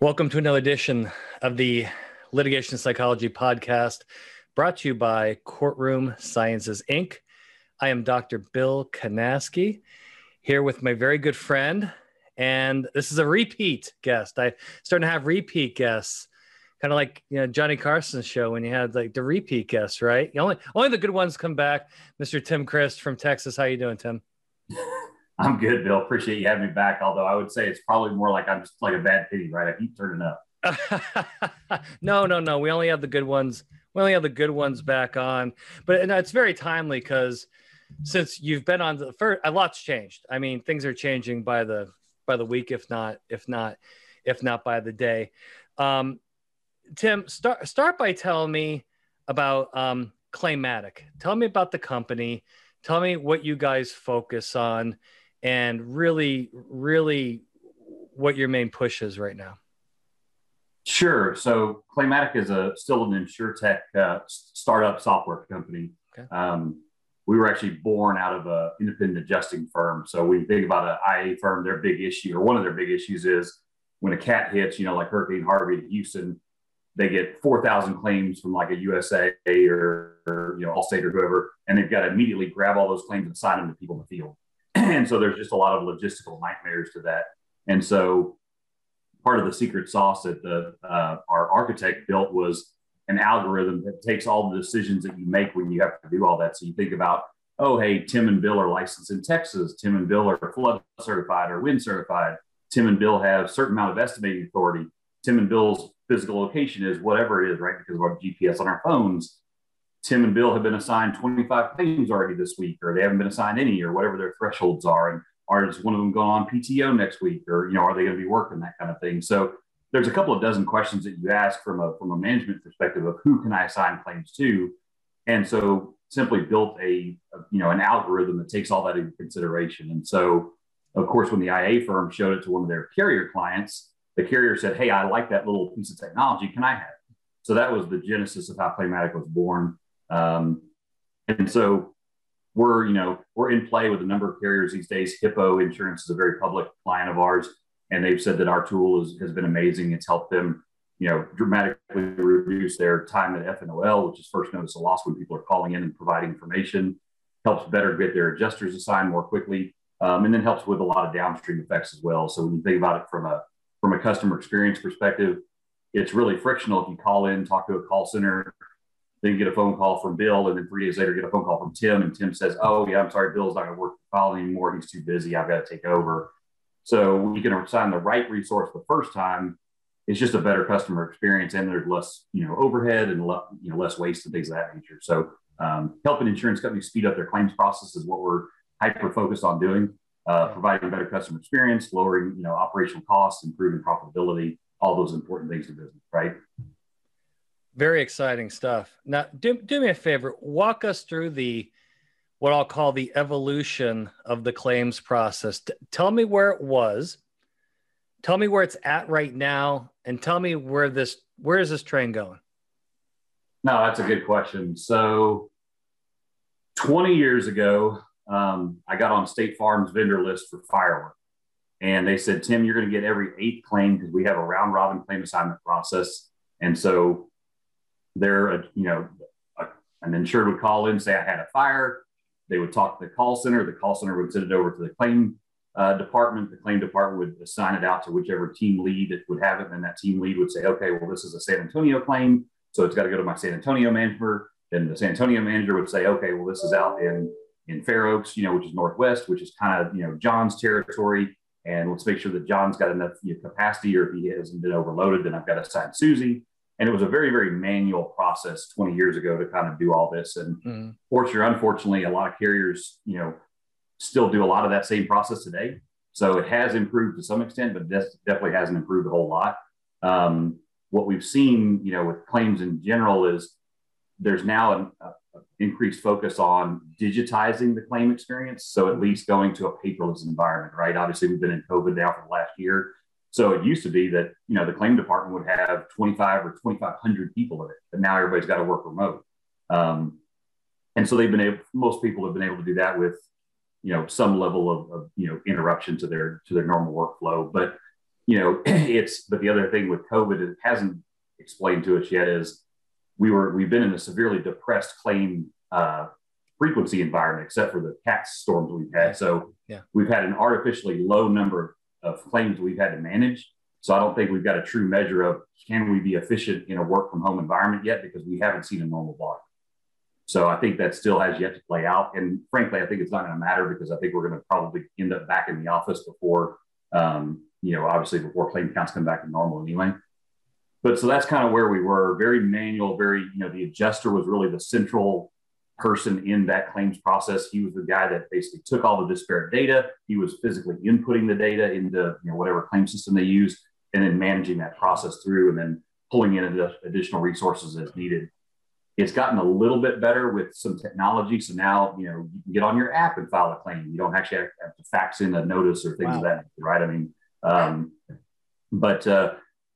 Welcome to another edition of the Litigation Psychology Podcast, brought to you by Courtroom Sciences, Inc. I am Dr. Bill Kanasky, here with my very good friend, and this is a repeat guest. I'm starting to have repeat guests, kind of like, you know, Johnny Carson's show when you had like the repeat guests, right? Only the good ones come back. Mr. Tim Christ from Texas. How you doing, Tim? I'm good, Bill. Appreciate you having me back. Although I would say it's probably more like I'm just like a bad pity, right? I keep turning up. No. We only have the good ones. We only have the good ones back on. But no, it's very timely because since you've been on the first, a lot's changed. I mean, things are changing by the week, if not by the day. Tim, start by telling me about Claimatic. Tell me about the company. Tell me what you guys focus on, and really, really what your main push is right now. Sure. So Claimatic is still an insurtech startup software company. Okay. We were actually born out of an independent adjusting firm. So when you think about an IA firm, their big issue, or one of their big issues, is when a cat hits, you know, like Hurricane Harvey to Houston, they get 4,000 claims from like a USA or you know, Allstate or whoever, and they've got to immediately grab all those claims and assign them to people in the field. And so there's just a lot of logistical nightmares to that. And so part of the secret sauce that our architect built was an algorithm that takes all the decisions that you make when you have to do all that. So you think about, oh, hey, Tim and Bill are licensed in Texas. Tim and Bill are flood certified or wind certified. Tim and Bill have a certain amount of estimating authority. Tim and Bill's physical location is whatever it is, right? Because of our GPS on our phones, Tim and Bill have been assigned 25 claims already this week, or they haven't been assigned any, or whatever their thresholds are. And is one of them going on PTO next week, or, you know, are they going to be working, that kind of thing. So there's a couple of dozen questions that you ask from a management perspective of who can I assign claims to? And so simply built an algorithm that takes all that into consideration. And so, of course, when the IA firm showed it to one of their carrier clients, the carrier said, hey, I like that little piece of technology. Can I have it? So that was the genesis of how Claimatic was born. And so we're in play with a number of carriers these days. Hippo Insurance is a very public client of ours, and they've said that our tool has been amazing. It's helped them, you know, dramatically reduce their time at FNOL, which is first notice of loss when people are calling in and providing information, helps better get their adjusters assigned more quickly, and then helps with a lot of downstream effects as well. So when you think about it from a customer experience perspective, it's really frictional if you call in, talk to a call center, then get a phone call from Bill, and then 3 days later get a phone call from Tim, and Tim says, oh, yeah, I'm sorry, Bill's not going to work the file anymore. He's too busy. I've got to take over. So we can assign the right resource the first time. It's just a better customer experience, and there's less, you know, overhead and less waste and things of that nature. So helping insurance companies speed up their claims process is what we're hyper-focused on doing. Providing better customer experience, lowering, you know, operational costs, improving profitability, all those important things in business, right? Very exciting stuff. Now, do me a favor, walk us through what I'll call the evolution of the claims process. Tell me where it was, tell me where it's at right now, and tell me where is this train going? No, that's a good question. So 20 years ago, I got on State Farm's vendor list for firework. And they said, Tim, you're going to get every eighth claim because we have a round robin claim assignment process. And so an insured would call in, say I had a fire. They would talk to the call center. The call center would send it over to the claim department. The claim department would assign it out to whichever team lead that would have it. And then that team lead would say, okay, well, this is a San Antonio claim. So it's got to go to my San Antonio manager. Then the San Antonio manager would say, okay, well, this is out in Fair Oaks, you know, which is Northwest, which is kind of, you know, John's territory. And let's make sure that John's got enough capacity, or if he hasn't been overloaded, then I've got to assign Susie. And it was a very, very manual process 20 years ago to kind of do all this. And unfortunately, a lot of carriers, you know, still do a lot of that same process today. So it has improved to some extent, but definitely hasn't improved a whole lot. What we've seen, you know, with claims in general is there's now an increased focus on digitizing the claim experience. So at least going to a paperless environment, right? Obviously we've been in COVID now for the last year. So it used to be that, you know, the claim department would have 25 or 2,500 people in it, but now everybody's got to work remote. And so most people have been able to do that with, you know, some level of interruption to their normal workflow. But you know, but the other thing with COVID, it hasn't explained to us yet, is we've been in a severely depressed claim frequency environment, except for the tax storms we've had. So we've had an artificially low number of claims we've had to manage. So I don't think we've got a true measure of, can we be efficient in a work from home environment yet, because we haven't seen a normal volume. So I think that still has yet to play out. And frankly, I think it's not going to matter, because I think we're going to probably end up back in the office before, obviously before claim counts come back to normal anyway. But so that's kind of where we were, very manual, very, the adjuster was really the central person in that claims process. He was the guy that basically took all the disparate data. He was physically inputting the data into whatever claim system they use, and then managing that process through, and then pulling in additional resources as needed. It's gotten a little bit better with some technology. So now, you can get on your app and file a claim. You don't actually have to fax in a notice or things of that nature, right? I mean,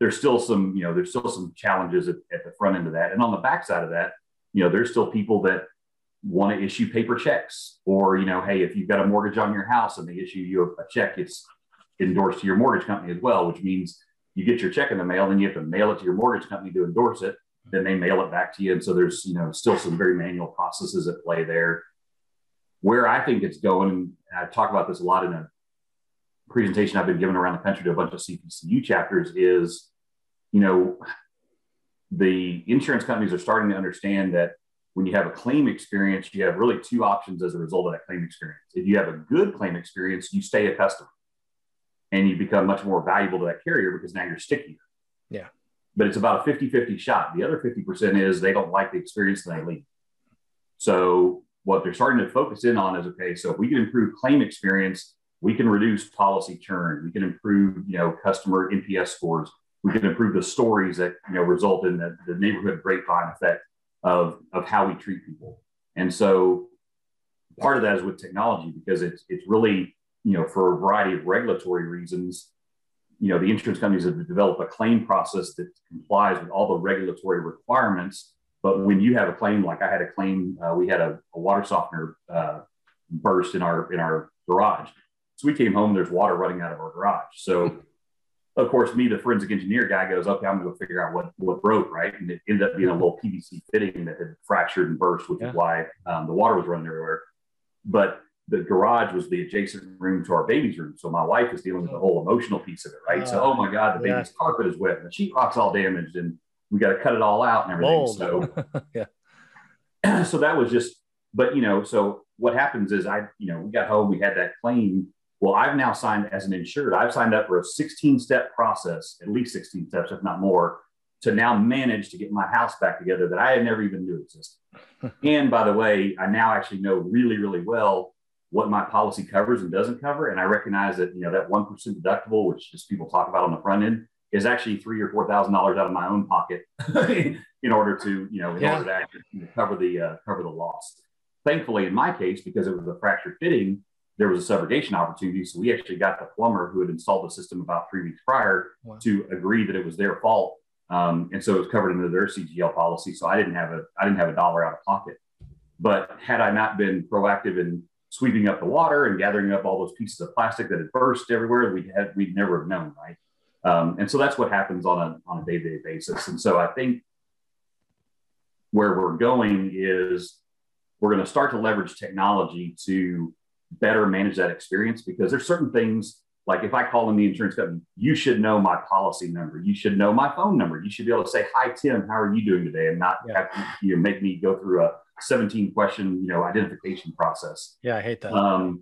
there's still some, there's still some challenges at the front end of that. And on the backside of that, there's still people that want to issue paper checks, or, hey, if you've got a mortgage on your house and they issue you a check, it's endorsed to your mortgage company as well, which means you get your check in the mail, then you have to mail it to your mortgage company to endorse it. Then they mail it back to you. And so there's, still some very manual processes at play there. Where I think it's going, and I talk about this a lot in a presentation I've been giving around the country to a bunch of CPCU chapters, is, the insurance companies are starting to understand that when you have a claim experience, you have really two options as a result of that claim experience. If you have a good claim experience, you stay a customer and you become much more valuable to that carrier, because now you're stickier. Yeah. But it's about a 50-50 shot. The other 50% is they don't like the experience and they leave. So what they're starting to focus in on is, okay, so if we can improve claim experience, we can reduce policy churn. We can improve, customer NPS scores. We can improve the stories that, result in the neighborhood grapevine effect of how we treat people. And so part of that is with technology, because it's really, for a variety of regulatory reasons, the insurance companies have developed a claim process that complies with all the regulatory requirements. But when you have a claim, like I had a claim, we had a water softener burst in our garage. So we came home, there's water running out of our garage. So of course, me, the forensic engineer guy, goes, okay, I'm going to go figure out what broke, right? And it ended up being a little PVC fitting that had fractured and burst, which is why the water was running everywhere. But the garage was the adjacent room to our baby's room. So my wife is dealing with the whole emotional piece of it, right? So, oh my God, the baby's carpet is wet and the sheetrock's all damaged and we got to cut it all out and everything. Mold. So, so that was just, but so what happens is we got home, we had that claim. Well, I've now signed as an insured, I've signed up for a 16-step process, at least 16 steps, if not more, to now manage to get my house back together that I had never even knew existed. And by the way, I now actually know really, really well what my policy covers and doesn't cover. And I recognize that, that 1% deductible, which just people talk about on the front end, is actually $3,000 or $4,000 out of my own pocket in order to, order to actually cover the loss. Thankfully, in my case, because it was a fractured fitting, there was a subrogation opportunity. So we actually got the plumber who had installed the system about 3 weeks prior to agree that it was their fault. And so it was covered under their CGL policy. So I didn't have a dollar out of pocket. But had I not been proactive in sweeping up the water and gathering up all those pieces of plastic that had burst everywhere, we'd never have known, right? And so that's what happens on a day-to-day basis. And so I think where we're going is we're going to start to leverage technology to better manage that experience, because there's certain things, like if I call in the insurance company, you should know my policy number, you should know my phone number, you should be able to say, hi, Tim, how are you doing today? And not have to, make me go through a 17-question, identification process. Yeah, I hate that. And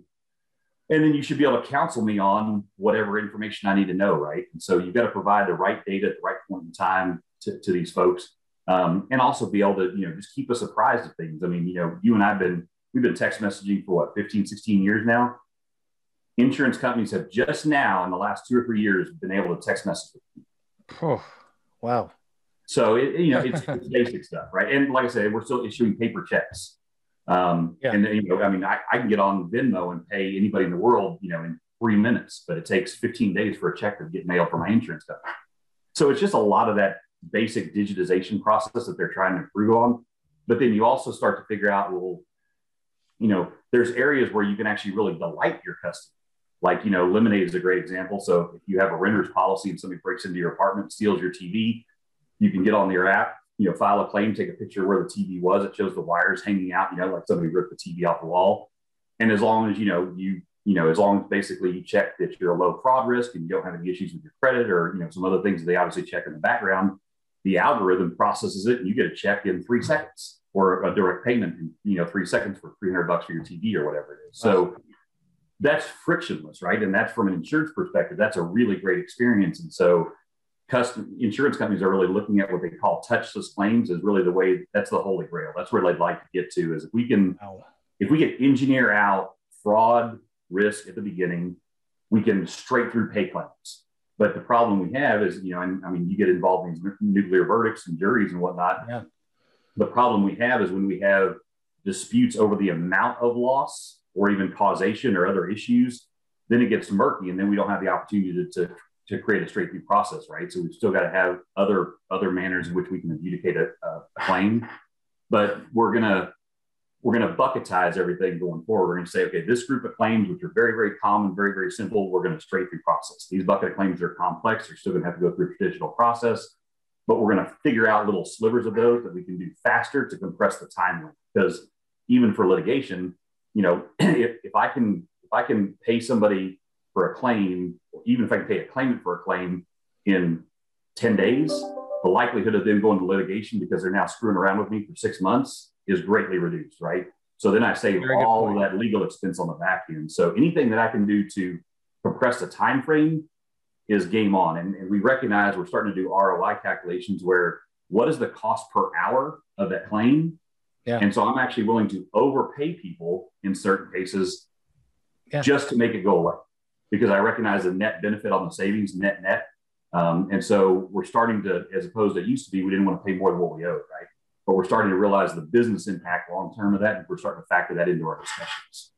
then you should be able to counsel me on whatever information I need to know, right? And so you've got to provide the right data at the right point in time to these folks, and also be able to, just keep us apprised of things. I mean, you and I've been, we've been text messaging for what, 15, 16 years now. Insurance companies have just now in the last 2 or 3 years been able to text message with people. Oh, wow. So, it's basic stuff, right? And like I said, we're still issuing paper checks. And, I can get on Venmo and pay anybody in the world, in 3 minutes, but it takes 15 days for a check to get mailed from my insurance company. So it's just a lot of that basic digitization process that they're trying to improve on. But then you also start to figure out, well, there's areas where you can actually really delight your customer. Like, you know, Lemonade is a great example. So if you have a renter's policy and somebody breaks into your apartment, steals your TV, you can get on your app, you know, file a claim, take a picture of where the TV was. It shows the wires hanging out, you know, like somebody ripped the TV off the wall. And as long as, as long as basically you check that you're a low fraud risk and you don't have any issues with your credit or, you know, some other things that they obviously check in the background, the algorithm processes it and you get a check in 3 seconds or a direct payment in, 3 seconds for $300 for your TV or whatever it is. So that's frictionless, right? And that's from an insurance perspective, that's a really great experience. And so insurance companies are really looking at what they call touchless claims is really the way, that's the holy grail. That's where they'd like to get to, is if we can engineer out fraud risk at the beginning, we can straight through pay claims. But the problem we have is, you get involved in these nuclear verdicts and juries and whatnot. Yeah. The problem we have is when we have disputes over the amount of loss or even causation or other issues, then it gets murky and then we don't have the opportunity to create a straight through process, right? So we've still got to have other manners in which we can adjudicate a claim, but we're going to bucketize everything going forward. We're going to say, okay, this group of claims, which are very, very common, very, very simple, we're going to straight through process. These bucket of claims are complex. They're still going to have to go through a traditional process, but we're going to figure out little slivers of those that we can do faster to compress the timeline. Because even for litigation, if I can pay somebody for a claim, or even if I can pay a claimant for a claim in 10 days, the likelihood of them going to litigation because they're now screwing around with me for 6 months is greatly reduced, right? So then I save all of that legal expense on the back end. So anything that I can do to compress the time frame is game on. And we recognize we're starting to do ROI calculations where what is the cost per hour of that claim? Yeah. And so I'm actually willing to overpay people in certain cases just to make it go away because I recognize the net benefit on the savings, net. And so we're starting to, as opposed to it used to be, we didn't want to pay more than what we owed, right? But we're starting to realize the business impact long-term of that. And we're starting to factor that into our discussions.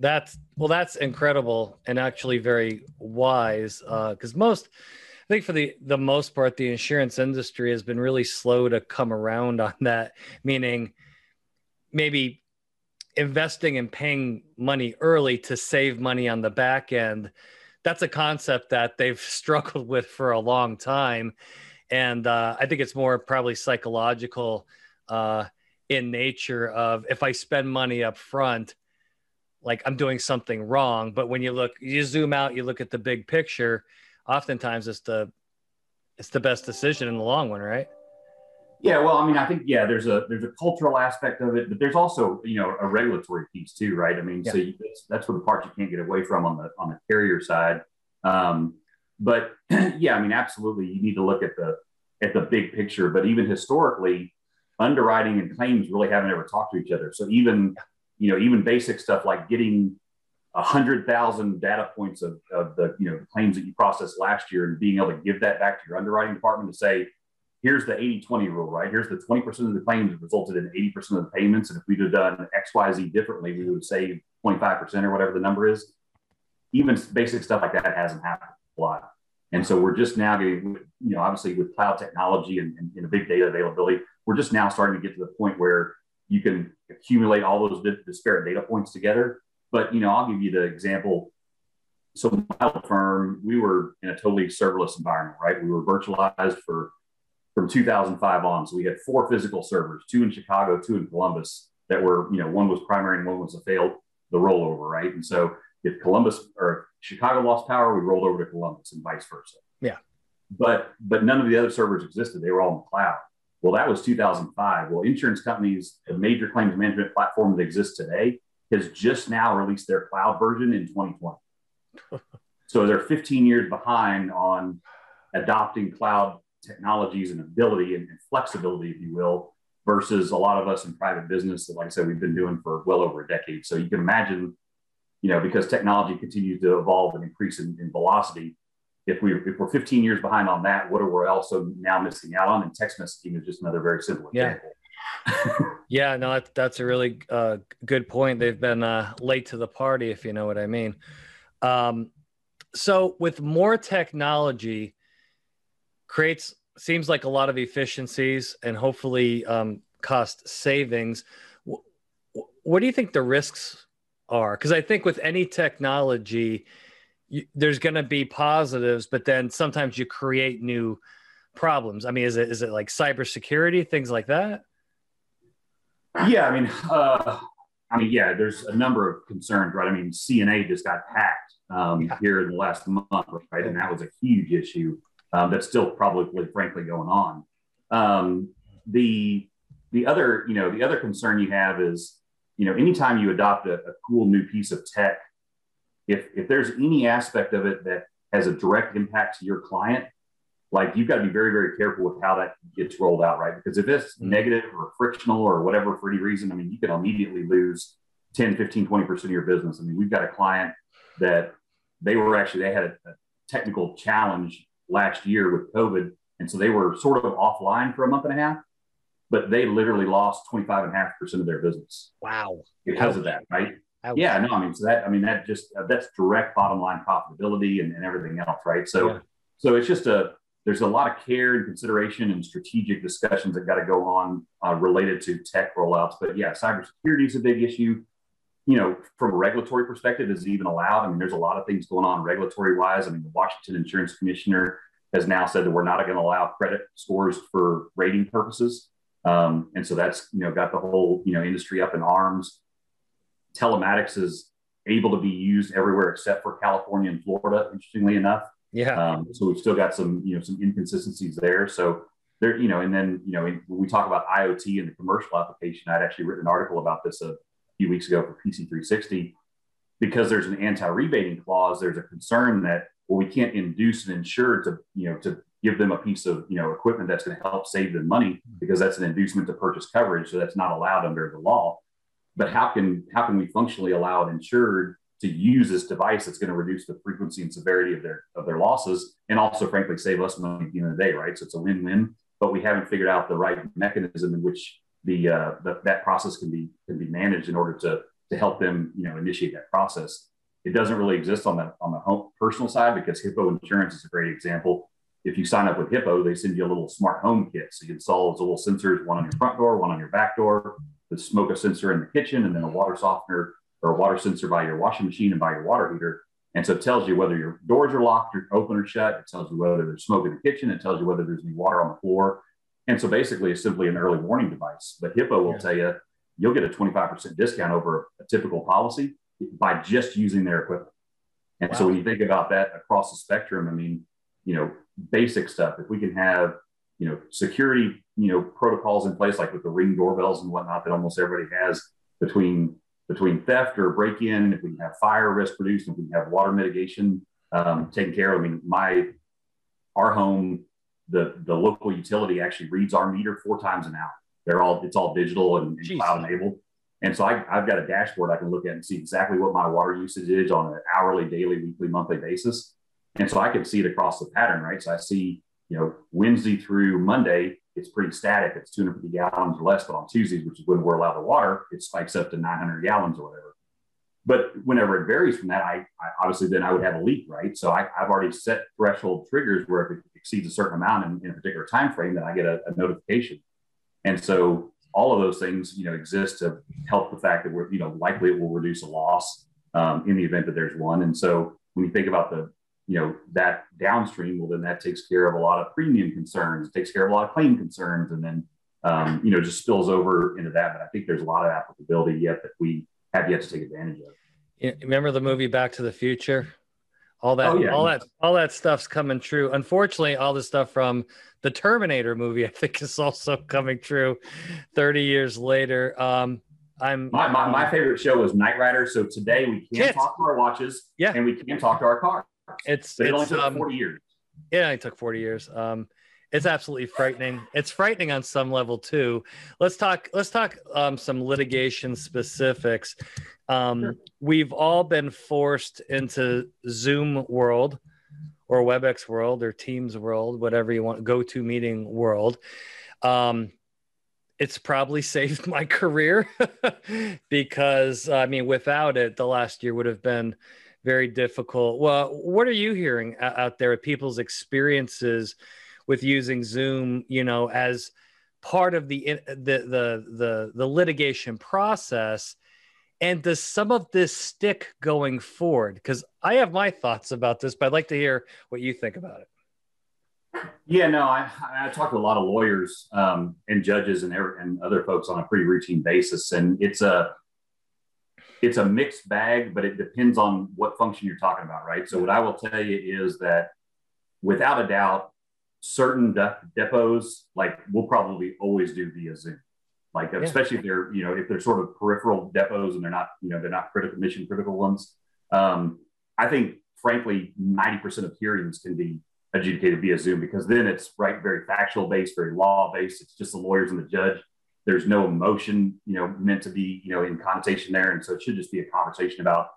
That's incredible and actually very wise. Because I think for the most part, the insurance industry has been really slow to come around on that. Meaning maybe investing and paying money early to save money on the back end. That's a concept that they've struggled with for a long time. And I think it's more probably psychological in nature of if I spend money up front, like I'm doing something wrong. But when you zoom out, you look at the big picture, oftentimes it's the best decision in the long run, right? Yeah, well, there's a cultural aspect of it, but there's also, a regulatory piece too, right? So that's the part you can't get away from on the carrier side. But absolutely, you need to look at the big picture. But even historically, underwriting and claims really haven't ever talked to each other. So even basic stuff like getting 100,000 data points of the claims that you processed last year and being able to give that back to your underwriting department to say, here's the 80-20 rule, right? Here's the 20% of the claims that resulted in 80% of the payments. And if we'd have done X, Y, Z differently, we would have saved 25% or whatever the number is. Even basic stuff like that hasn't happened a lot. And so we're just now getting, obviously with cloud technology and big data availability, we're just now starting to get to the point where you can accumulate all those disparate data points together. But, I'll give you the example. So my firm, we were in a totally serverless environment, right? We were virtualized from 2005 on. So we had 4 physical servers, 2 in Chicago, 2 in Columbus that were, one was primary and one was the rollover, right? And so if Columbus or Chicago lost power, we rolled over to Columbus and vice versa. Yeah. But none of the other servers existed. They were all in the cloud. Well, that was 2005. Well, insurance companies, a major claims management platform that exists today, has just now released their cloud version in 2020. So they're 15 years behind on adopting cloud technologies and ability and flexibility, if you will, versus a lot of us in private business that, like I said, we've been doing for well over a decade. So you can imagine, because technology continues to evolve and increase in velocity. If we're 15 years behind on that, what are we also now missing out on? And text messaging is just another very simple example. Yeah, no, that's a really good point. They've been late to the party, if you know what I mean. So with more technology, seems like a lot of efficiencies and hopefully cost savings. What do you think the risks are? Because I think with any technology, there's going to be positives, but then sometimes you create new problems. I mean, is it like cybersecurity, things like that? Yeah, I mean, yeah, there's a number of concerns, right? I mean, CNA just got hacked here in the last month, right? And that was a huge issue that's still probably, frankly, going on. The other concern you have is, you know, anytime you adopt a cool new piece of tech, if there's any aspect of it that has a direct impact to your client, like you've got to be very, very careful with how that gets rolled out, right? Because if it's negative or frictional or whatever, for any reason, I mean, you can immediately lose 10, 15, 20% of your business. I mean, we've got a client that they had a technical challenge last year with COVID. And so they were sort of offline for a month and a half, but they literally lost 25.5% of their business. Wow. Because of that, right? Yeah, no, I mean, so that, I mean, that just, that's direct bottom line profitability and everything else, right? So, So it's just there's a lot of care and consideration and strategic discussions that got to go on related to tech rollouts. But yeah, cybersecurity is a big issue. You know, from a regulatory perspective, is it even allowed? I mean, there's a lot of things going on regulatory wise. I mean, the Washington Insurance Commissioner has now said that we're not going to allow credit scores for rating purposes. And so that's, you know, got the whole, you know, industry up in arms. Telematics is able to be used everywhere except for California and Florida, interestingly enough. Yeah. So we've still got some inconsistencies there. So there, you know, and then, you know, when we talk about IoT and the commercial application, I'd actually written an article about this a few weeks ago for PC 360, because there's an anti-rebating clause. There's a concern that, well, we can't induce an insured to, you know, to give them a piece of, you know, equipment that's going to help save them money, because that's an inducement to purchase coverage. So that's not allowed under the law. But how can we functionally allow an insured to use this device that's going to reduce the frequency and severity of their losses, and also, frankly, save us money at the end of the day, right? So it's a win-win, but we haven't figured out the right mechanism in which that process can be managed in order to help them, you know, initiate that process. It doesn't really exist on the home personal side, because Hippo Insurance is a great example. If you sign up with Hippo, they send you a little smart home kit. So you install those little sensors, one on your front door, one on your back door, the smoke sensor in the kitchen, and then a water softener or a water sensor by your washing machine and by your water heater. And so it tells you whether your doors are locked or open or shut. It tells you whether there's smoke in the kitchen. It tells you whether there's any water on the floor. And so basically it's simply an early warning device. But Hippo will tell you, you'll get a 25% discount over a typical policy by just using their equipment. And so when you think about that across the spectrum, I mean, you know, basic stuff, if we can have, you know, security, you know, protocols in place, like with the Ring doorbells and whatnot that almost everybody has between theft or break-in, if we can have fire risk reduced, if we can have water mitigation taken care of. I mean, our home, the local utility actually reads our meter 4 times an hour. It's all digital and cloud enabled. And so I've got a dashboard I can look at and see exactly what my water usage is on an hourly, daily, weekly, monthly basis. And so I can see it across the pattern, right? So I see, you know, Wednesday through Monday, it's pretty static. It's 250 gallons or less, but on Tuesdays, which is when we're allowed to water, it spikes up to 900 gallons or whatever. But whenever it varies from that, I obviously then I would have a leak, right? So I've already set threshold triggers where if it exceeds a certain amount in a particular time frame, then I get a notification. And so all of those things, you know, exist to help the fact that we're, you know, likely it will reduce a loss in the event that there's one. And so when you think about the, you know, that downstream, well, then that takes care of a lot of premium concerns, takes care of a lot of claim concerns, and then, you know, just spills over into that. But I think there's a lot of applicability yet that we have yet to take advantage of. Yeah, remember the movie Back to the Future? All that stuff's coming true. Unfortunately, all the stuff from the Terminator movie, I think, is also coming true 30 years later. My favorite show was Knight Rider. So today we can talk to our watches and we can talk to our car. It only took 40 years. It only took 40 years. It's absolutely frightening. It's frightening on some level too. Let's talk some litigation specifics. Sure. We've all been forced into Zoom world or WebEx world or Teams world, whatever you want, GoToMeeting world. It's probably saved my career because, I mean, without it, the last year would have been very difficult. Well, what are you hearing out there of people's experiences with using Zoom, you know, as part of the litigation process? And does some of this stick going forward? Because I have my thoughts about this, but I'd like to hear what you think about it. Yeah, no, I talk to a lot of lawyers and judges and other folks on a pretty routine basis. And it's a mixed bag, but it depends on what function you're talking about, right? So what I will tell you is that without a doubt, certain depots, like we'll probably always do via Zoom. Like, especially if they're, you know, if they're sort of peripheral depots and they're not, you know, they're not critical, mission critical ones. I think, frankly, 90% of hearings can be adjudicated via Zoom, because then it's very factual based, very law based. It's just the lawyers and the judge. There's no emotion, you know, meant to be, you know, in connotation there. And so it should just be a conversation about,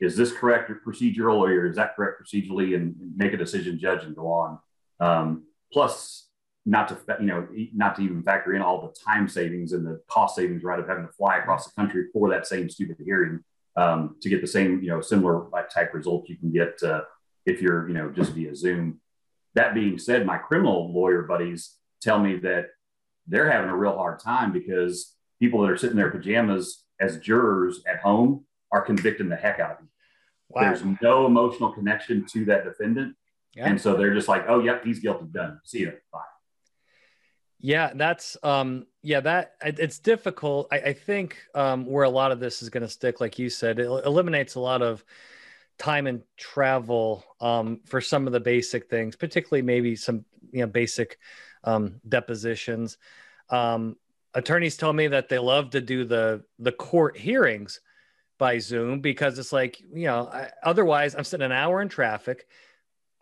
is this correct procedural, or is that correct procedurally, and make a decision, judge, and go on. Plus, not to even factor in all the time savings and the cost savings, right, of having to fly across the country for that same student hearing to get the same, you know, similar type results you can get if you're, you know, just via Zoom. That being said, my criminal lawyer buddies tell me that they're having a real hard time, because people that are sitting in their pajamas as jurors at home are convicting the heck out of them. Wow. There's no emotional connection to that defendant. Yeah. And so they're just like, oh, yep, he's guilty, done. See you. Bye. Yeah, that's, it's difficult. I think where a lot of this is going to stick, like you said, it eliminates a lot of time and travel for some of the basic things, particularly maybe some, you know, basic depositions. Attorneys tell me that they love to do the court hearings by Zoom, because it's like, you know, otherwise I'm sitting an hour in traffic.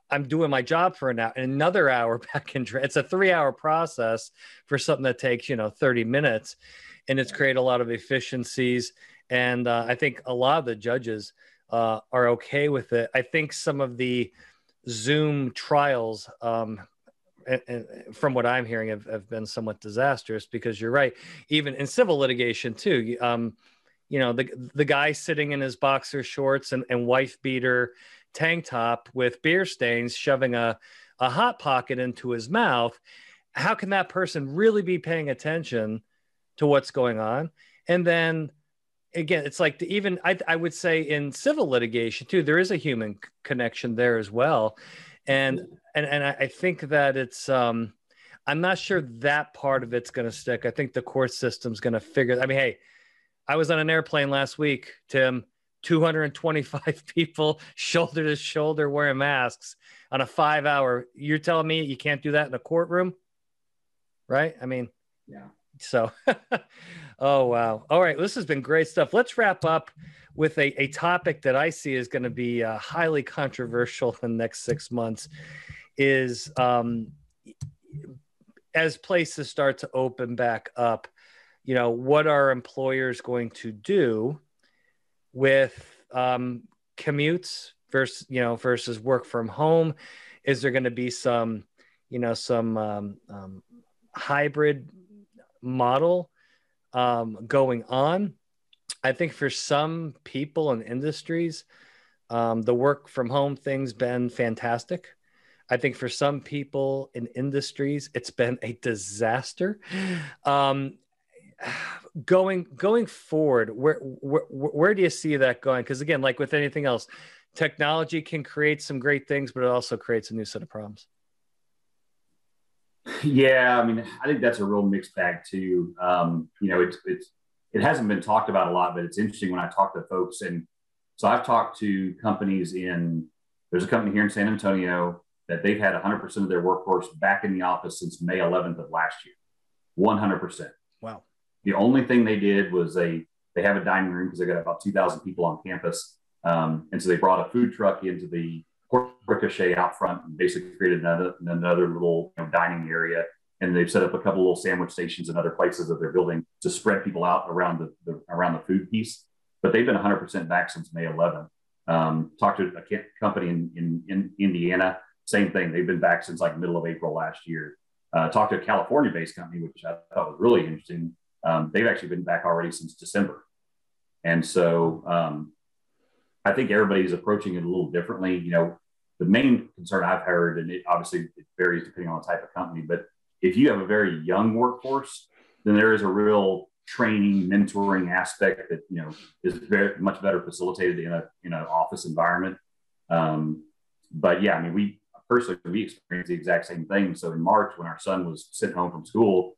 I'm doing my job for an hour, another hour back in. It's a 3-hour process for something that takes, you know, 30 minutes, and it's created a lot of efficiencies. And I think a lot of the judges are okay with it. I think some of the Zoom trials, from what I'm hearing, have been somewhat disastrous, because you're right. Even in civil litigation too, you know, the guy sitting in his boxer shorts and wife beater tank top with beer stains, shoving a hot pocket into his mouth. How can that person really be paying attention to what's going on? And then again, it's like I would say in civil litigation too, there is a human connection there as well. And I think that it's, I'm not sure that part of it's going to stick. I think the court system's going to figure, hey, I was on an airplane last week, Tim, 225 people shoulder to shoulder wearing masks on a 5-hour. You're telling me you can't do that in a courtroom, right? I mean, yeah. So, oh, wow. All right. Well, this has been great stuff. Let's wrap up with a topic that I see is going to be highly controversial in the next 6 months, is as places start to open back up, you know, what are employers going to do with commutes versus work from home? Is there going to be some hybrid model going on? I think for some people and industries, the work from home thing's been fantastic. I think for some people in industries, it's been a disaster. Going forward, where do you see that going? Because again, like with anything else, technology can create some great things, but it also creates a new set of problems. Yeah, I mean, I think that's a real mixed bag too. You know, it hasn't been talked about a lot, but it's interesting when I talk to folks. And so I've talked to companies there's a company here in San Antonio that they've had 100% of their workforce back in the office since May 11th of last year, 100%. Wow. The only thing they did was they have a dining room, because they got about 2,000 people on campus. And so they brought a food truck into the ricochet out front and basically created another little, you know, dining area. And they've set up a couple little sandwich stations in other places of their building to spread people out around the food piece. But they've been 100% back since May 11. Talked to a company in Indiana, same thing. They've been back since like middle of April last year. Talked to a California-based company, which I thought was really interesting. They've actually been back already since December. And so I think everybody's approaching it a little differently. You know, the main concern I've heard, and it varies depending on the type of company, but if you have a very young workforce, then there is a real training, mentoring aspect that, you know, is very much better facilitated in an office environment. But yeah, I mean, we experienced the exact same thing. So in March, when our son was sent home from school,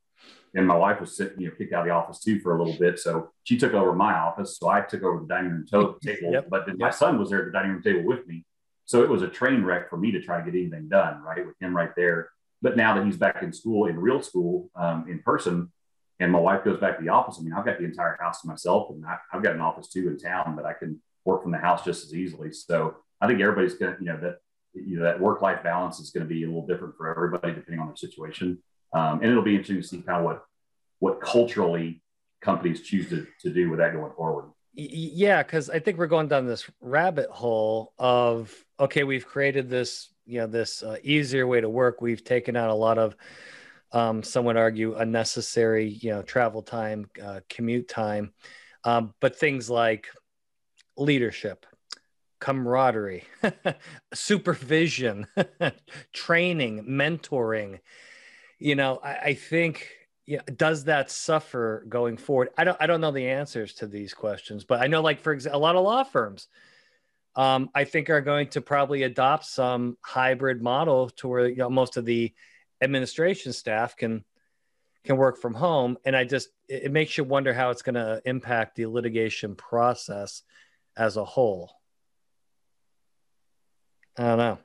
and my wife was kicked out of the office too for a little bit. So she took over my office. So I took over the dining room table, yep. But then my son was there at the dining room table with me. So it was a train wreck for me to try to get anything done, right, with him right there. But now that he's back in school, in real school, in person, and my wife goes back to the office, I mean, I've got the entire house to myself, and I've got an office too in town, but I can work from the house just as easily. So I think everybody's going to, that work-life balance is going to be a little different for everybody depending on their situation. And it'll be interesting to see kind of what culturally companies choose to do with that going forward. Yeah, because I think we're going down this rabbit hole of, okay, we've created this, this easier way to work. We've taken out a lot of, some would argue, unnecessary, travel time, commute time. But things like leadership, camaraderie, supervision, training, mentoring, I think, does that suffer going forward? I don't know the answers to these questions, but I know, like, for example, a lot of law firms, I think are going to probably adopt some hybrid model to where, most of the administration staff can work from home. And it makes you wonder how it's going to impact the litigation process as a whole. I don't know.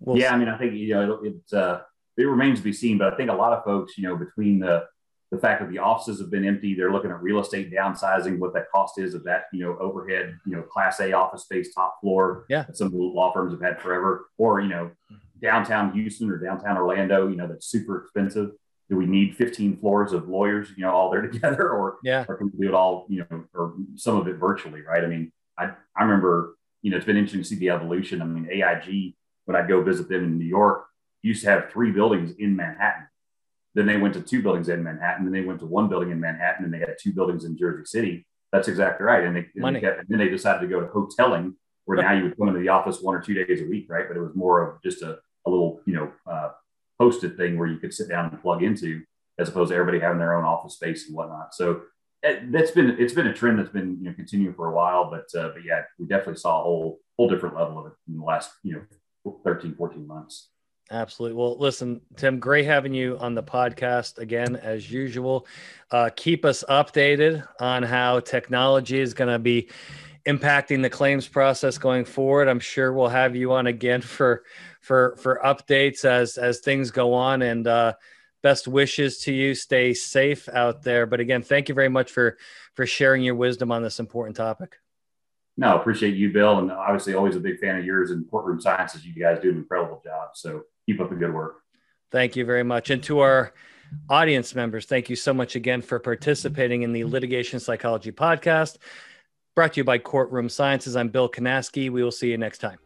We'll see. I mean, I think, it remains to be seen, but I think a lot of folks, between the fact that the offices have been empty, they're looking at real estate downsizing, what that cost is of that, overhead, class A office space, top floor. Yeah. That some law firms have had forever, or, downtown Houston or downtown Orlando, that's super expensive. Do we need 15 floors of lawyers, all there together, or can we do it all, or some of it virtually, right? I mean, I remember, it's been interesting to see the evolution. I mean, AIG, when I'd go visit them in New York, used to have 3 buildings in Manhattan. Then they went to 2 buildings in Manhattan. Then they went to 1 building in Manhattan, and they had 2 buildings in Jersey City. That's exactly right. And then they decided to go to hoteling, where now you would come into the office 1 or 2 days a week, right? But it was more of just a little, posted thing where you could sit down and plug into, as opposed to everybody having their own office space and whatnot. So it's been a trend that's been continuing for a while, but yeah, we definitely saw a whole different level of it in the last 13, 14 months. Absolutely. Well, listen, Tim, great having you on the podcast again, as usual. Keep us updated on how technology is going to be impacting the claims process going forward. I'm sure we'll have you on again for updates as things go on, and best wishes to you. Stay safe out there. But again, thank you very much for sharing your wisdom on this important topic. No, appreciate you, Bill. And obviously always a big fan of yours and Courtroom Sciences. You guys do an incredible job. So keep up the good work. Thank you very much. And to our audience members, thank you so much again for participating in the Litigation Psychology Podcast, brought to you by Courtroom Sciences. I'm Bill Kanasky. We will see you next time.